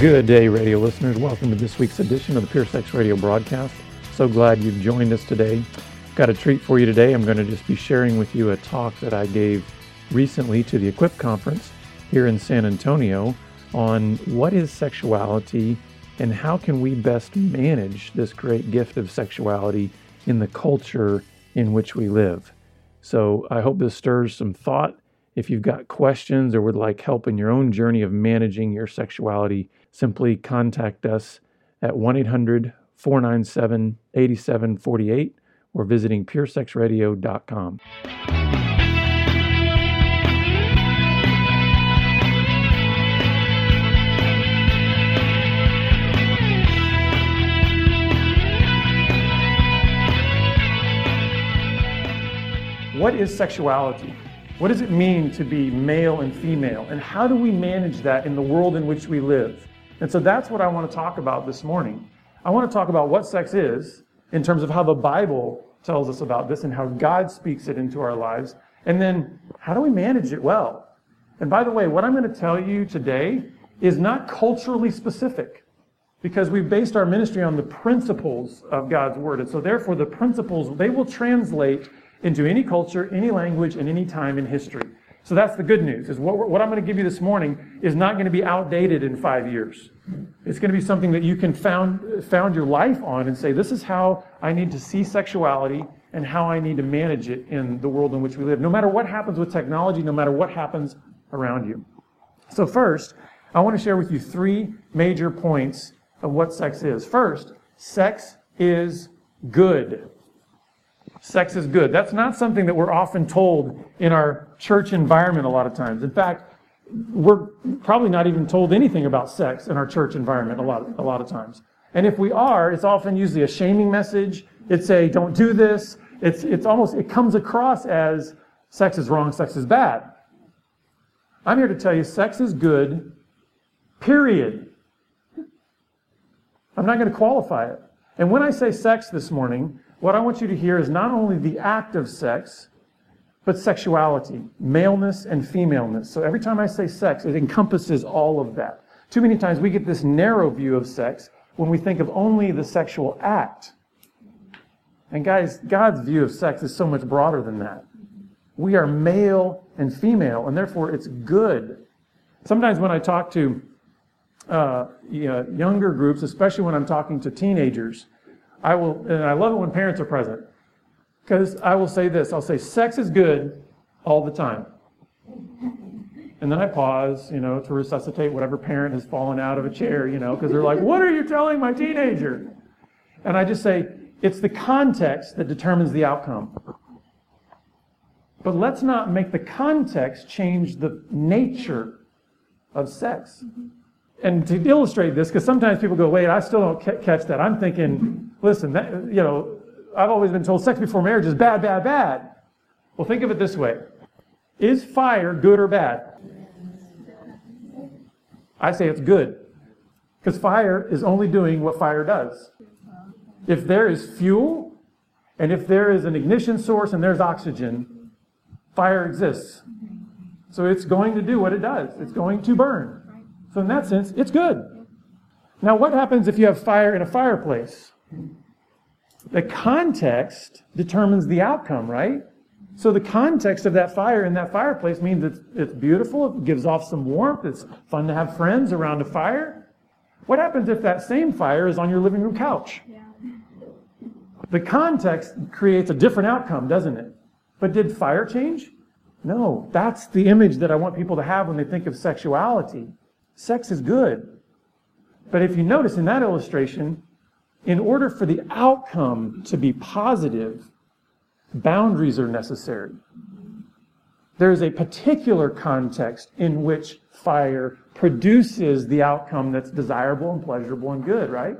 Good day, radio listeners. Welcome to this week's edition of the Pure Sex Radio broadcast. So glad you've joined us today. Got a treat for you today. I'm going to just be sharing with you a talk that I gave recently to the Equip Conference here in San Antonio on what is sexuality and how can we best manage this great gift of sexuality in the culture in which we live. So I hope this stirs some thought. If you've got questions or would like help in your own journey of managing your sexuality, simply contact us at 1-800-497-8748 or visiting puresexradio.com. What is sexuality? What does it mean to be male and female? And how do we manage that in the world in which we live? And so that's what I want to talk about this morning. I want to talk about what sex is in terms of how the Bible tells us about this and how God speaks it into our lives. And then how do we manage it well? And by the way, what I'm going to tell you today is not culturally specific, because we've based our ministry on the principles of God's word. And so therefore the principles, they will translate into any culture, any language, and any time in history. So that's the good news, is what I'm going to give you this morning is not going to be outdated in 5 years. It's going to be something that you can found your life on and say, this is how I need to see sexuality and how I need to manage it in the world in which we live, no matter what happens with technology, no matter what happens around you. So first, I want to share with you three major points of what sex is. First, sex is good. Sex is good. That's not something that we're often told in our church environment a lot of times. In fact, we're probably not even told anything about sex in our church environment a lot of times. And if we are, it's often usually a shaming message. It's a don't do this. It comes across as sex is wrong, sex is bad. I'm here to tell you sex is good, period. I'm not going to qualify it. And when I say sex this morning, what I want you to hear is not only the act of sex, but sexuality, maleness and femaleness. So every time I say sex, it encompasses all of that. Too many times we get this narrow view of sex when we think of only the sexual act. And guys, God's view of sex is so much broader than that. We are male and female, and therefore it's good. Sometimes when I talk to younger groups, especially when I'm talking to teenagers, I love it when parents are present, because I will say this. I'll say, sex is good all the time. And then I pause, to resuscitate whatever parent has fallen out of a chair, because they're like, what are you telling my teenager? And I just say, it's the context that determines the outcome. But let's not make the context change the nature of sex. And to illustrate this, because sometimes people go, wait, I still don't catch that. I'm thinking, listen, that, I've always been told sex before marriage is bad, bad, bad. Well, think of it this way. Is fire good or bad? I say it's good, because fire is only doing what fire does. If there is fuel, and if there is an ignition source and there's oxygen, fire exists. So it's going to do what it does. It's going to burn. So in that sense, it's good. Now, what happens if you have fire in a fireplace? The context determines the outcome, right? So the context of that fire in that fireplace means it's beautiful, it gives off some warmth, it's fun to have friends around a fire. What happens if that same fire is on your living room couch? Yeah. The context creates a different outcome, doesn't it? But did fire change? No. That's the image that I want people to have when they think of sexuality. Sex is good. But if you notice in that illustration, in order for the outcome to be positive, boundaries are necessary. There is a particular context in which fire produces the outcome that's desirable and pleasurable and good, right?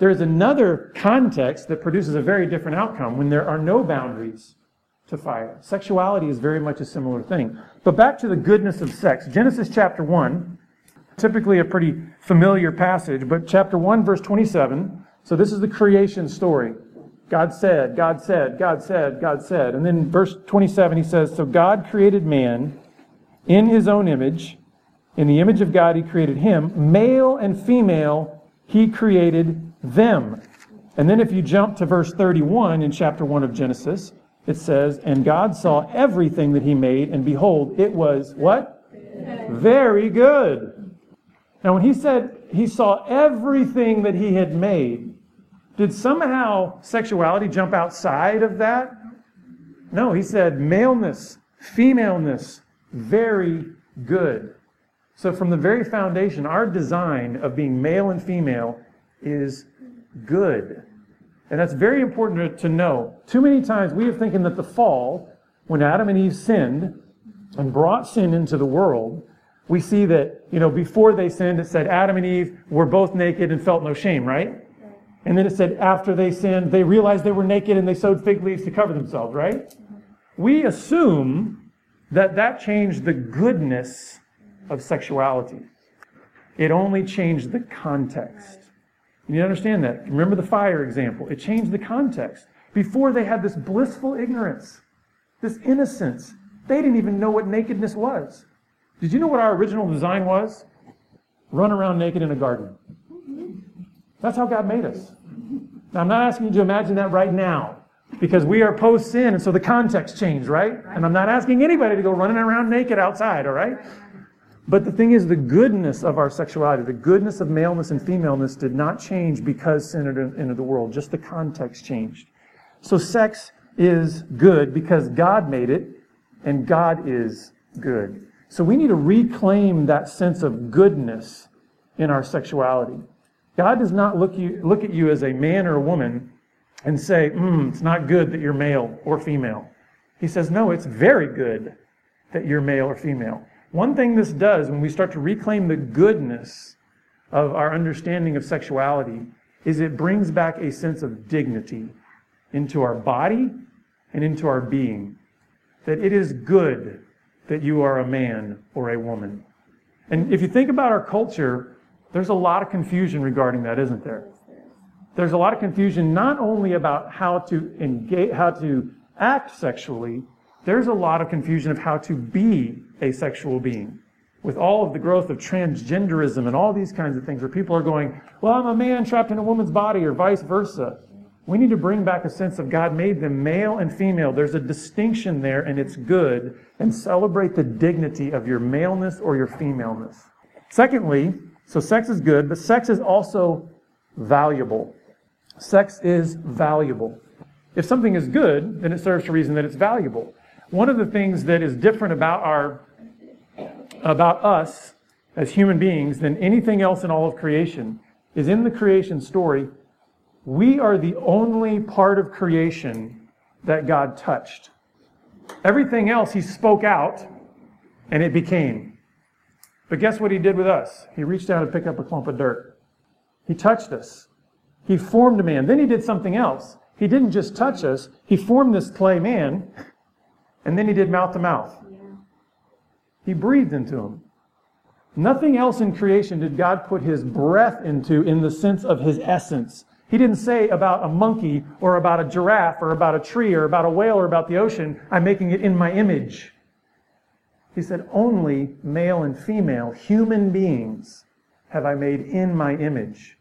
There is another context that produces a very different outcome when there are no boundaries to fire. Sexuality is very much a similar thing. But back to the goodness of sex. Genesis chapter 1, typically a pretty familiar passage, but chapter 1, verse 27. So this is the creation story. God said, God said, God said, God said. And then verse 27, he says, so God created man in his own image. In the image of God, he created him. Male and female, he created them. And then if you jump to verse 31 in chapter 1 of Genesis, it says, and God saw everything that he made, and behold, it was what? Very good. Now when he said he saw everything that he had made, did somehow sexuality jump outside of that? No, he said maleness, femaleness, very good. So from the very foundation, our design of being male and female is good. And that's very important to know. Too many times we are thinking that the fall, when Adam and Eve sinned and brought sin into the world, we see that, before they sinned, it said Adam and Eve were both naked and felt no shame, right? And then it said after they sinned, they realized they were naked and they sewed fig leaves to cover themselves, right? We assume that changed the goodness of sexuality. It only changed the context. You need to understand that. Remember the fire example. It changed the context. Before they had this blissful ignorance, this innocence. They didn't even know what nakedness was. Did you know what our original design was? Run around naked in a garden. That's how God made us. Now, I'm not asking you to imagine that right now, because we are post-sin, and so the context changed, right? And I'm not asking anybody to go running around naked outside, all right? But the thing is, the goodness of our sexuality, the goodness of maleness and femaleness did not change because sin entered the world. Just the context changed. So sex is good because God made it, and God is good. So we need to reclaim that sense of goodness in our sexuality. God does not look at you as a man or a woman and say, it's not good that you're male or female. He says, no, it's very good that you're male or female. One thing this does when we start to reclaim the goodness of our understanding of sexuality is it brings back a sense of dignity into our body and into our being. That it is good that you are a man or a woman. And if you think about our culture, there's a lot of confusion regarding that, isn't there? There's a lot of confusion not only about how to act sexually, there's a lot of confusion of how to be a sexual being. With all of the growth of transgenderism and all these kinds of things where people are going, well, I'm a man trapped in a woman's body or vice versa. We need to bring back a sense of God made them male and female. There's a distinction there and it's good. And celebrate the dignity of your maleness or your femaleness. Secondly, so sex is good, but sex is also valuable. Sex is valuable. If something is good, then it serves to reason that it's valuable. One of the things that is different about us as human beings than anything else in all of creation is in the creation story, we are the only part of creation that God touched. Everything else he spoke out and it became. But guess what he did with us? He reached down and picked up a clump of dirt. He touched us. He formed a man. Then he did something else. He didn't just touch us. He formed this clay man. And then he did mouth to mouth. He breathed into him. Nothing else in creation did God put his breath into in the sense of his essence. He didn't say about a monkey or about a giraffe or about a tree or about a whale or about the ocean, I'm making it in my image. He said, only male and female human beings have I made in my image.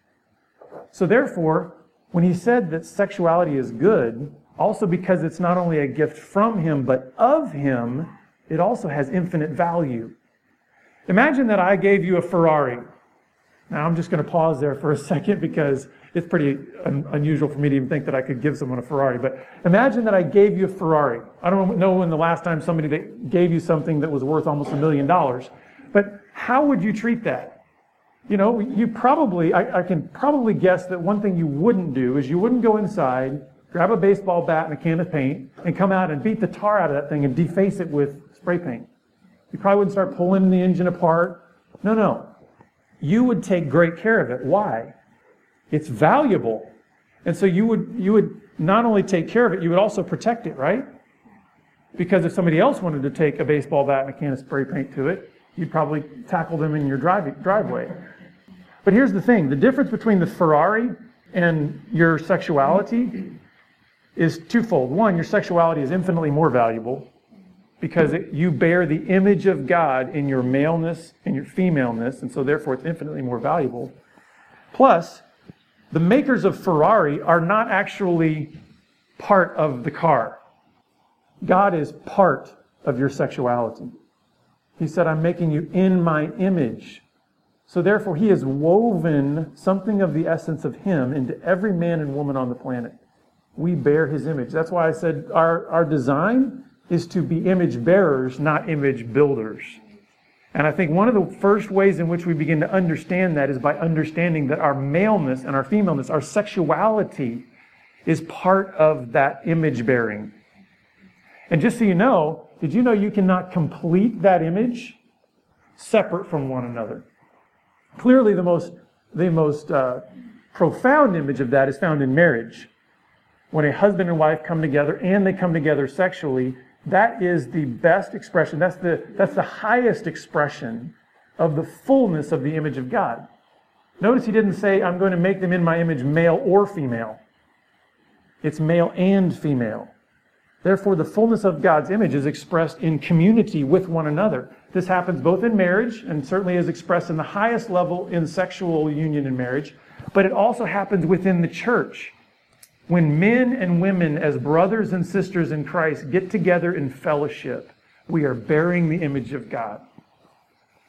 So therefore, when he said that sexuality is good, also because it's not only a gift from him, but of him, it also has infinite value. Imagine that I gave you a Ferrari. Now I'm just going to pause there for a second because it's pretty unusual for me to even think that I could give someone a Ferrari. But imagine that I gave you a Ferrari. I don't know when the last time somebody that gave you something that was worth almost $1 million. But how would you treat that? I can probably guess that one thing you wouldn't do is you wouldn't go inside grab a baseball bat and a can of paint, and come out and beat the tar out of that thing and deface it with spray paint. You probably wouldn't start pulling the engine apart. No, no. You would take great care of it. Why? It's valuable. And so you would not only take care of it, you would also protect it, right? Because if somebody else wanted to take a baseball bat and a can of spray paint to it, you'd probably tackle them in your driveway. But here's the thing. The difference between the Ferrari and your sexuality is twofold. One, your sexuality is infinitely more valuable because you bear the image of God in your maleness and your femaleness, and so therefore it's infinitely more valuable. Plus, the makers of Ferrari are not actually part of the car. God is part of your sexuality. He said, I'm making you in my image. So therefore, he has woven something of the essence of him into every man and woman on the planet. We bear his image. That's why I said our design is to be image bearers, not image builders. And I think one of the first ways in which we begin to understand that is by understanding that our maleness and our femaleness, our sexuality, is part of that image bearing. And just so you know, did you know you cannot complete that image separate from one another? Clearly, the most profound image of that is found in marriage. When a husband and wife come together and they come together sexually, that is the best expression. That's the highest expression of the fullness of the image of God. Notice he didn't say, I'm going to make them in my image male or female. It's male and female. Therefore, the fullness of God's image is expressed in community with one another. This happens both in marriage, and certainly is expressed in the highest level in sexual union in marriage, but it also happens within the church. When men and women, as brothers and sisters in Christ, get together in fellowship, we are bearing the image of God.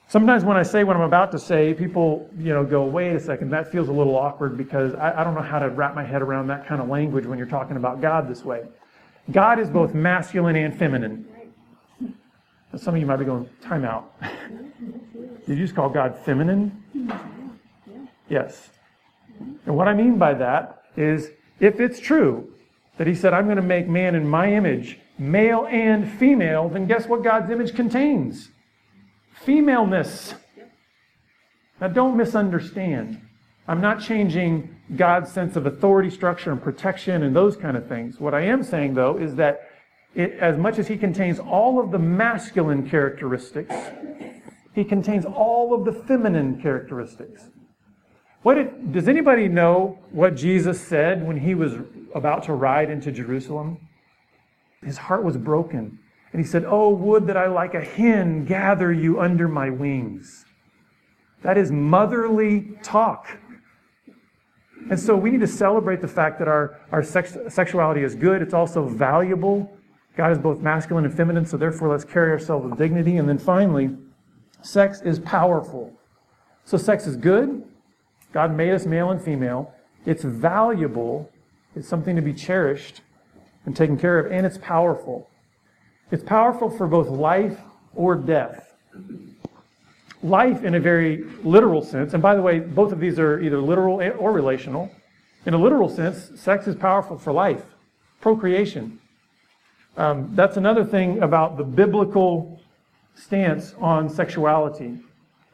Sometimes when I say what I'm about to say, people, go, wait a second, that feels a little awkward because I don't know how to wrap my head around that kind of language when you're talking about God this way. God is both masculine and feminine. Some of you might be going, time out. Did you just call God feminine? Yes. And what I mean by that is, if it's true that he said, I'm going to make man in my image, male and female, then guess what God's image contains? Femaleness. Now don't misunderstand. I'm not changing God's sense of authority, structure, and protection, and those kind of things. What I am saying, though, is that as much as he contains all of the masculine characteristics, he contains all of the feminine characteristics. Does anybody know what Jesus said when he was about to ride into Jerusalem? His heart was broken. And he said, oh, would that I like a hen gather you under my wings. That is motherly talk. And so we need to celebrate the fact that our sexuality is good. It's also valuable. God is both masculine and feminine, so therefore let's carry ourselves with dignity. And then finally, sex is powerful. So sex is good. God made us male and female. It's valuable. It's something to be cherished and taken care of. And it's powerful. It's powerful for both life or death. Life in a very literal sense, and by the way, both of these are either literal or relational. In a literal sense, sex is powerful for life, procreation. That's another thing about the biblical stance on sexuality,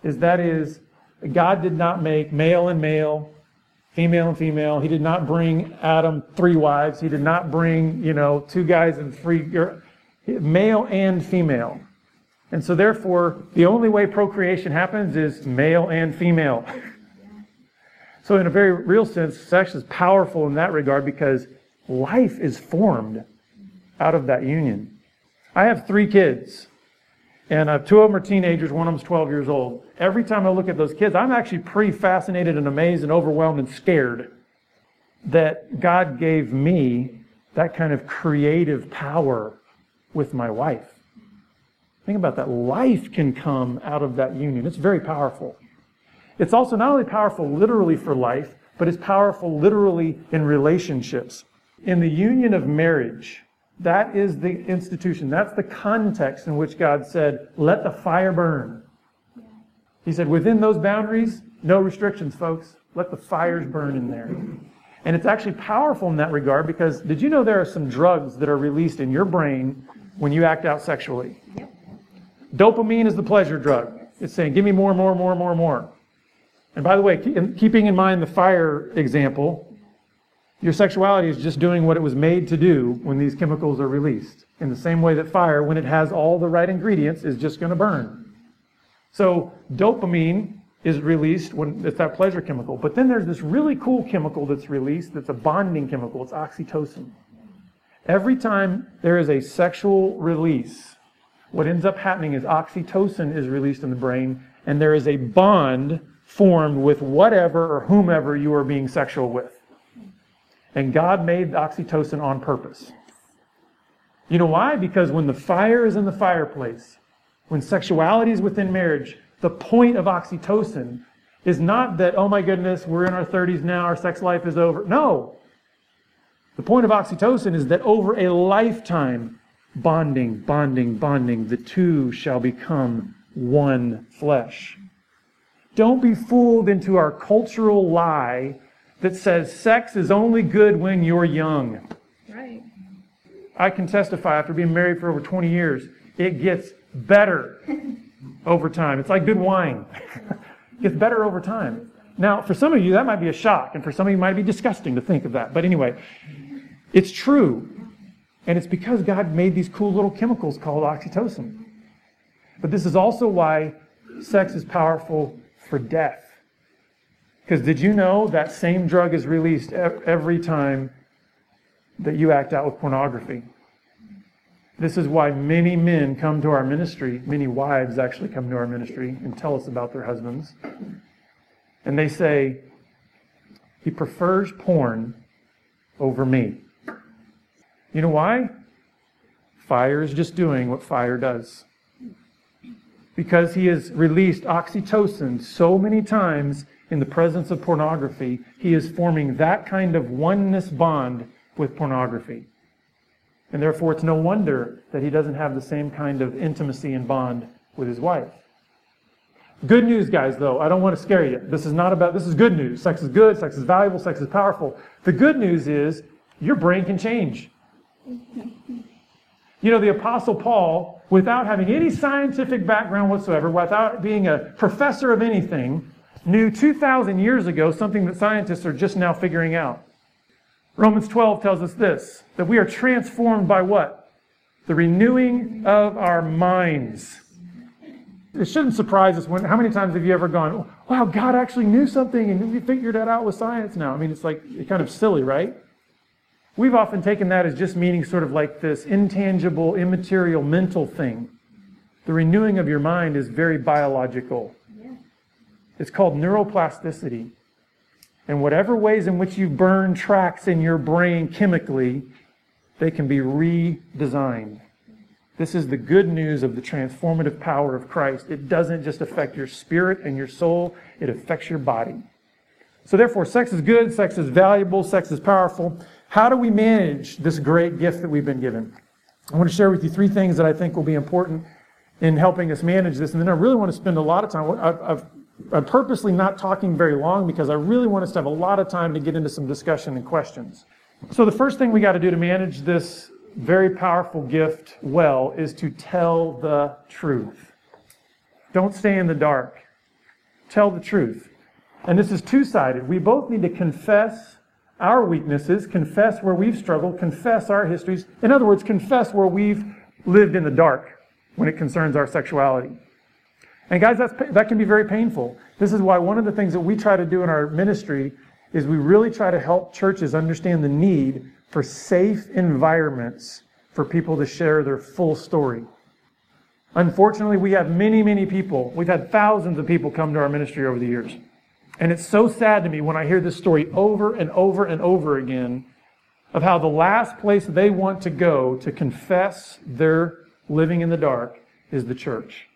is God did not make male and male, female and female. He did not bring Adam 3 wives. He did not bring 2 guys and 3, male and female. And so therefore, the only way procreation happens is male and female. So in a very real sense, sex is powerful in that regard because life is formed out of that union. I have 3 kids, and 2 of them are teenagers, one of them's 12 years old. Every time I look at those kids, I'm actually pretty fascinated and amazed and overwhelmed and scared that God gave me that kind of creative power with my wife. Think about that. Life can come out of that union. It's very powerful. It's also not only powerful literally for life, but it's powerful literally in relationships. In the union of marriage, that is the institution. That's the context in which God said, let the fire burn. He said, within those boundaries, no restrictions, folks. Let the fires burn in there. And it's actually powerful in that regard because did you know there are some drugs that are released in your brain when you act out sexually? Yep. Dopamine is the pleasure drug. It's saying, give me more, more, more, more, more. And by the way, keeping in mind the fire example, your sexuality is just doing what it was made to do when these chemicals are released. In the same way that fire, when it has all the right ingredients, is just going to burn. So dopamine is released when it's that pleasure chemical. But then there's this really cool chemical that's released that's a bonding chemical. It's oxytocin. Every time there is a sexual release, what ends up happening is oxytocin is released in the brain, and there is a bond formed with whatever or whomever you are being sexual with. And God made oxytocin on purpose. You know why? Because when the fire is in the fireplace, when sexuality is within marriage, the point of oxytocin is not that, oh my goodness, we're in our 30s now, our sex life is over. No. The point of oxytocin is that over a lifetime, bonding, the two shall become one flesh. Don't be fooled into our cultural lie that says sex is only good when you're young. Right. I can testify, after being married for over 20 years, it gets better over time. It's like good wine. It gets better over time. Now, for some of you, that might be a shock, and for some of you, it might be disgusting to think of that. But anyway, it's true. And it's because God made these cool little chemicals called oxytocin. But this is also why sex is powerful for death. Because did you know that same drug is released every time that you act out with pornography? This is why many men come to our ministry, many wives actually come to our ministry and tell us about their husbands. And they say, he prefers porn over me. You know why? Fire is just doing what fire does. Because he has released oxytocin so many times in the presence of pornography, he is forming that kind of oneness bond with pornography. And therefore, it's no wonder that he doesn't have the same kind of intimacy and bond with his wife. Good news, guys, though. I don't want to scare you. This is good news. Sex is good. Sex is valuable. Sex is powerful. The good news is your brain can change. You know, the Apostle Paul, without having any scientific background whatsoever, without being a professor of anything, knew 2,000 years ago something that scientists are just now figuring out. Romans 12 tells us this, that we are transformed by what? The renewing of our minds. It shouldn't surprise us. How many times have you ever gone, wow, God actually knew something and we figured that out with science now? I mean, it's like kind of silly, right? We've often taken that as just meaning sort of like this intangible, immaterial, mental thing. The renewing of your mind is very biological. Yeah. It's called neuroplasticity. And whatever ways in which you burn tracks in your brain chemically, they can be redesigned. This is the good news of the transformative power of Christ. It doesn't just affect your spirit and your soul, it affects your body. So therefore, sex is good, sex is valuable, sex is powerful. How do we manage this great gift that we've been given? I want to share with you three things that I think will be important in helping us manage this. And then I really want to spend a lot of time. I'm purposely not talking very long because I really want us to have a lot of time to get into some discussion and questions. So the first thing we got to do to manage this very powerful gift well is to tell the truth. Don't stay in the dark. Tell the truth. And this is two-sided. We both need to confess our weaknesses, confess where we've struggled, confess our histories. In other words, confess where we've lived in the dark when it concerns our sexuality. And guys, that can be very painful. This is why one of the things that we try to do in our ministry is we really try to help churches understand the need for safe environments for people to share their full story. Unfortunately, we have many, many people. We've had thousands of people come to our ministry over the years. And it's so sad to me when I hear this story over and over and over again of how the last place they want to go to confess their living in the dark is the church.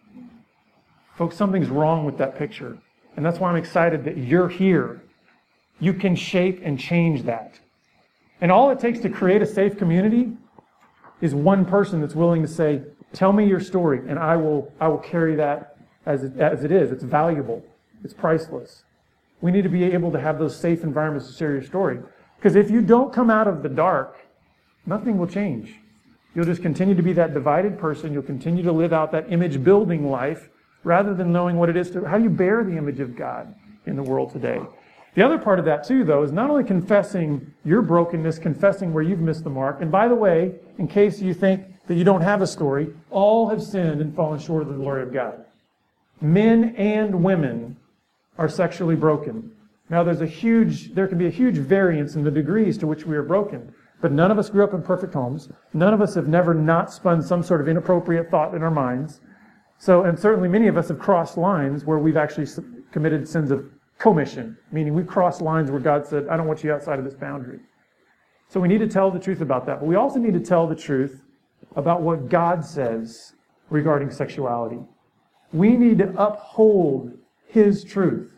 Folks, something's wrong with that picture. And that's why I'm excited that you're here. You can shape and change that. And all it takes to create a safe community is one person that's willing to say, tell me your story, and I will carry that as it is. It's valuable. It's priceless. We need to be able to have those safe environments to share your story. Because if you don't come out of the dark, nothing will change. You'll just continue to be that divided person. You'll continue to live out that image-building life rather than knowing what it is to, how do you bear the image of God in the world today? The other part of that, too, though, is not only confessing your brokenness, confessing where you've missed the mark. And by the way, in case you think that you don't have a story, all have sinned and fallen short of the glory of God. Men and women are sexually broken. Now, there can be a huge variance in the degrees to which we are broken. But none of us grew up in perfect homes. None of us have never not spun some sort of inappropriate thought in our minds. So, and certainly many of us have crossed lines where we've actually committed sins of commission, meaning we've crossed lines where God said, I don't want you outside of this boundary. So we need to tell the truth about that. But we also need to tell the truth about what God says regarding sexuality. We need to uphold His truth.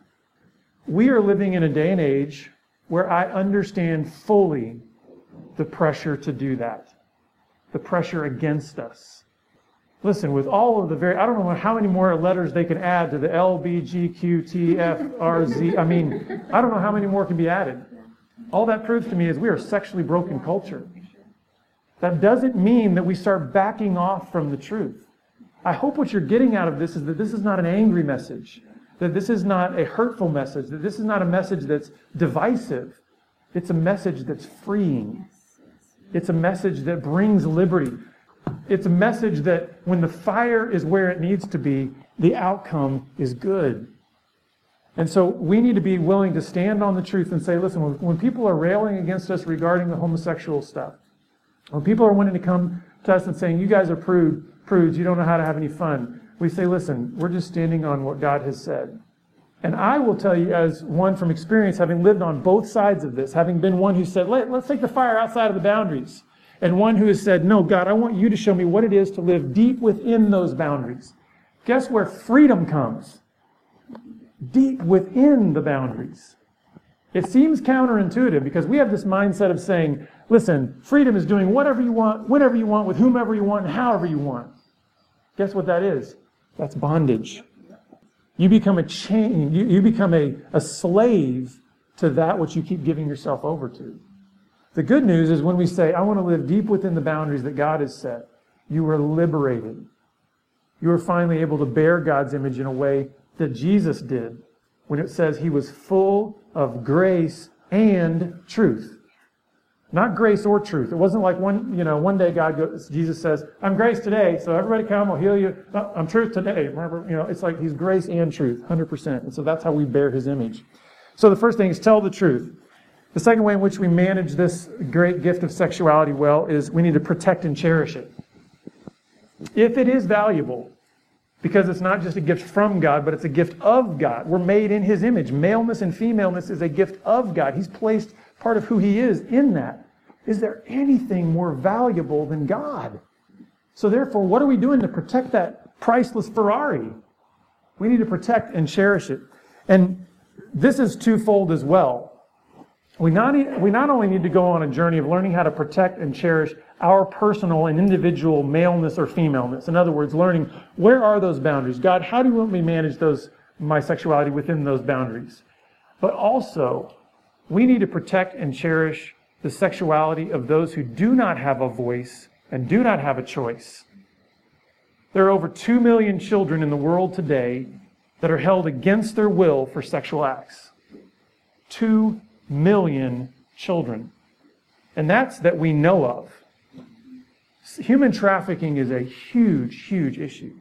We are living in a day and age where I understand fully the pressure to do that, the pressure against us. Listen, with all of the I don't know how many more letters they can add to the L, B, G, Q, T, F, R, Z. I mean, I don't know how many more can be added. All that proves to me is we are a sexually broken culture. That doesn't mean that we start backing off from the truth. I hope what you're getting out of this is that this is not an angry message, that this is not a hurtful message, that this is not a message that's divisive. It's a message that's freeing. It's a message that brings liberty. It's a message that when the fire is where it needs to be, the outcome is good. And so we need to be willing to stand on the truth and say, listen, when people are railing against us regarding the homosexual stuff, when people are wanting to come to us and saying, you guys are prudes, you don't know how to have any fun, we say, listen, we're just standing on what God has said. And I will tell you as one from experience, having lived on both sides of this, having been one who said, let's take the fire outside of the boundaries. And one who has said, no, God, I want you to show me what it is to live deep within those boundaries. Guess where freedom comes? Deep within the boundaries. It seems counterintuitive because we have this mindset of saying, listen, freedom is doing whatever you want, whenever you want, with whomever you want, and however you want. Guess what that is? That's bondage. You become a chain. You become a slave to that which you keep giving yourself over to. The good news is when we say, I want to live deep within the boundaries that God has set, you are liberated. You are finally able to bear God's image in a way that Jesus did when it says He was full of grace and truth. Not grace or truth. It wasn't like one day Jesus says, I'm grace today, so everybody come, I'll heal you. I'm truth today. It's like He's grace and truth, 100%. And so that's how we bear His image. So the first thing is tell the truth. The second way in which we manage this great gift of sexuality well is we need to protect and cherish it. If it is valuable, because it's not just a gift from God, but it's a gift of God. We're made in His image. Maleness and femaleness is a gift of God. He's placed part of who He is in that. Is there anything more valuable than God? So therefore, what are we doing to protect that priceless Ferrari? We need to protect and cherish it. And this is twofold as well. We not only need to go on a journey of learning how to protect and cherish our personal and individual maleness or femaleness. In other words, learning where are those boundaries? God, how do you want me to manage my sexuality within those boundaries? But also, we need to protect and cherish the sexuality of those who do not have a voice and do not have a choice. There are over 2 million children in the world today that are held against their will for sexual acts. 2 million children. And that's that we know of. Human trafficking is a huge, huge issue.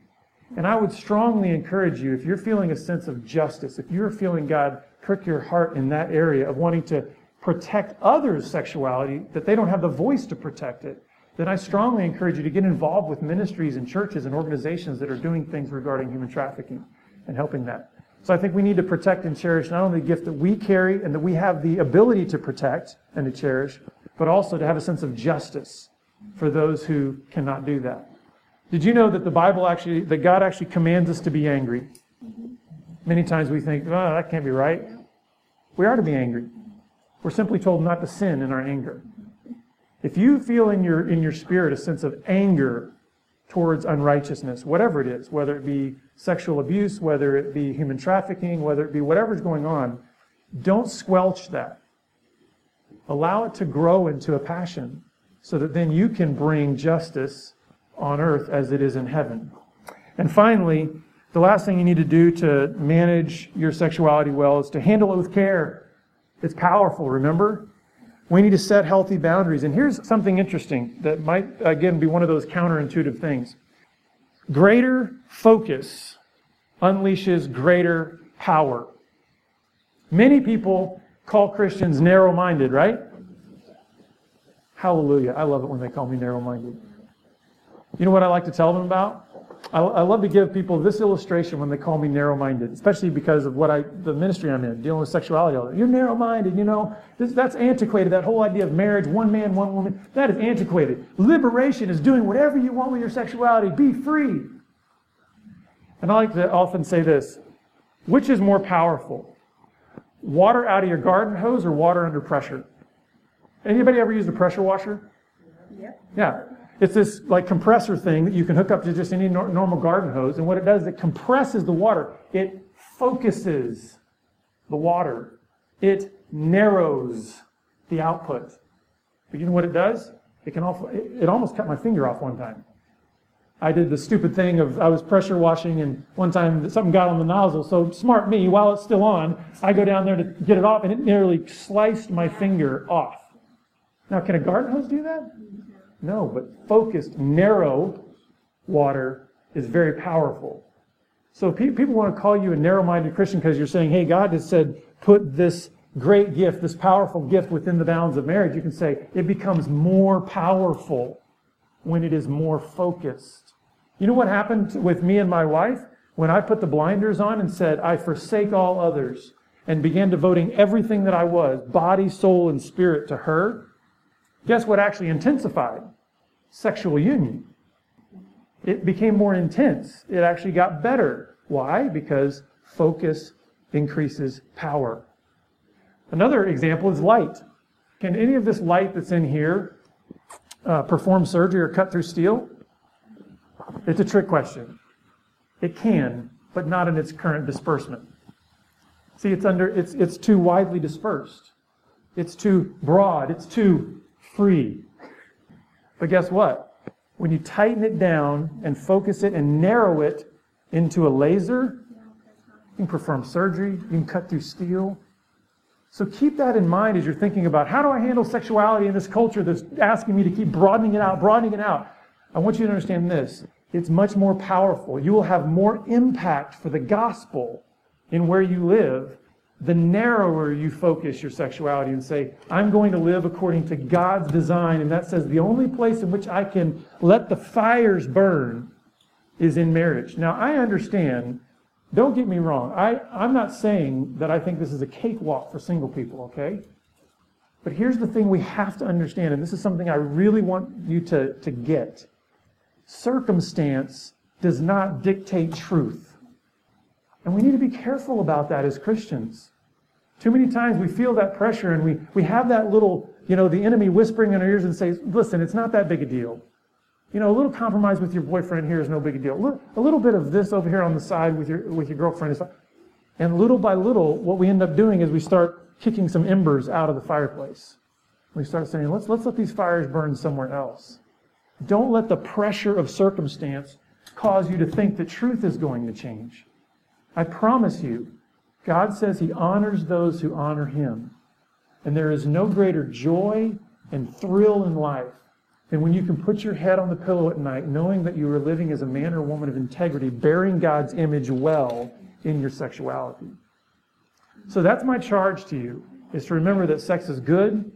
And I would strongly encourage you, if you're feeling a sense of justice, if you're feeling God prick your heart in that area of wanting to protect others' sexuality, that they don't have the voice to protect it, then I strongly encourage you to get involved with ministries and churches and organizations that are doing things regarding human trafficking and helping that. So I think we need to protect and cherish not only the gift that we carry and that we have the ability to protect and to cherish, but also to have a sense of justice for those who cannot do that. Did you know that the Bible that God actually commands us to be angry? Many times we think, oh, that can't be right. We are to be angry. We're simply told not to sin in our anger. If you feel in your spirit a sense of anger towards unrighteousness, whatever it is, whether it be sexual abuse, whether it be human trafficking, whether it be whatever's going on, don't squelch that. Allow it to grow into a passion so that then you can bring justice on earth as it is in heaven. And finally, the last thing you need to do to manage your sexuality well is to handle it with care. It's powerful, remember? We need to set healthy boundaries. And here's something interesting that might, again, be one of those counterintuitive things. Greater focus unleashes greater power. Many people call Christians narrow-minded, right? Hallelujah. I love it when they call me narrow-minded. You know what I like to tell them about? I love to give people this illustration when they call me narrow-minded, especially because of the ministry I'm in, dealing with sexuality. You're narrow-minded, that's antiquated, that whole idea of marriage, one man, one woman. That is antiquated. Liberation is doing whatever you want with your sexuality. Be free. And I like to often say this, which is more powerful, water out of your garden hose or water under pressure? Anybody ever used a pressure washer? Yeah. It's this compressor thing that you can hook up to just any normal garden hose. And what it does is it compresses the water. It focuses the water. It narrows the output. But you know what it does? It almost cut my finger off one time. I did the stupid thing of I was pressure washing, and one time something got on the nozzle. So smart me, while it's still on, I go down there to get it off, and it nearly sliced my finger off. Now, can a garden hose do that? No, but focused, narrow water is very powerful. So people want to call you a narrow-minded Christian because you're saying, hey, God has said, put this great gift, this powerful gift within the bounds of marriage. You can say it becomes more powerful when it is more focused. You know what happened with me and my wife? When I put the blinders on and said, I forsake all others, and began devoting everything that I was, body, soul, and spirit to her, guess what actually intensified? Sexual union. It became more intense. It actually got better. Why? Because focus increases power. Another example is light. Can any of this light that's in here perform surgery or cut through steel? It's a trick question. It can, but not in its current disbursement. See, it's too widely dispersed. It's too broad. It's too free. But guess what? When you tighten it down and focus it and narrow it into a laser, you can perform surgery, you can cut through steel. So keep that in mind as you're thinking about, how do I handle sexuality in this culture that's asking me to keep broadening it out? I want you to understand this. It's much more powerful. You will have more impact for the gospel in where you live the narrower you focus your sexuality and say, I'm going to live according to God's design. And that says the only place in which I can let the fires burn is in marriage. Now, I understand, don't get me wrong. I'm not saying that I think this is a cakewalk for single people, okay? But here's the thing we have to understand, and this is something I really want you to get. Circumstance does not dictate truth. And we need to be careful about that as Christians. Too many times we feel that pressure and we have that little, the enemy whispering in our ears and says, listen, it's not that big a deal. A little compromise with your boyfriend here is no big a deal. A little bit of this over here on the side with your girlfriend is fine. And little by little, what we end up doing is we start kicking some embers out of the fireplace. We start saying, let's let these fires burn somewhere else. Don't let the pressure of circumstance cause you to think that truth is going to change. I promise you, God says He honors those who honor Him. And there is no greater joy and thrill in life than when you can put your head on the pillow at night knowing that you are living as a man or woman of integrity, bearing God's image well in your sexuality. So that's my charge to you, is to remember that sex is good,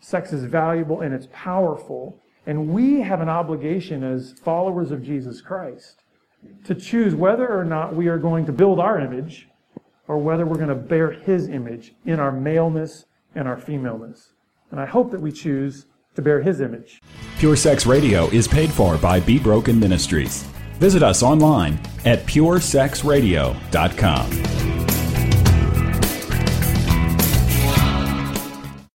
sex is valuable, and it's powerful. And we have an obligation as followers of Jesus Christ to choose whether or not we are going to build our image or whether we're going to bear His image in our maleness and our femaleness. And I hope that we choose to bear His image. Pure Sex Radio is paid for by Be Broken Ministries. Visit us online at puresexradio.com.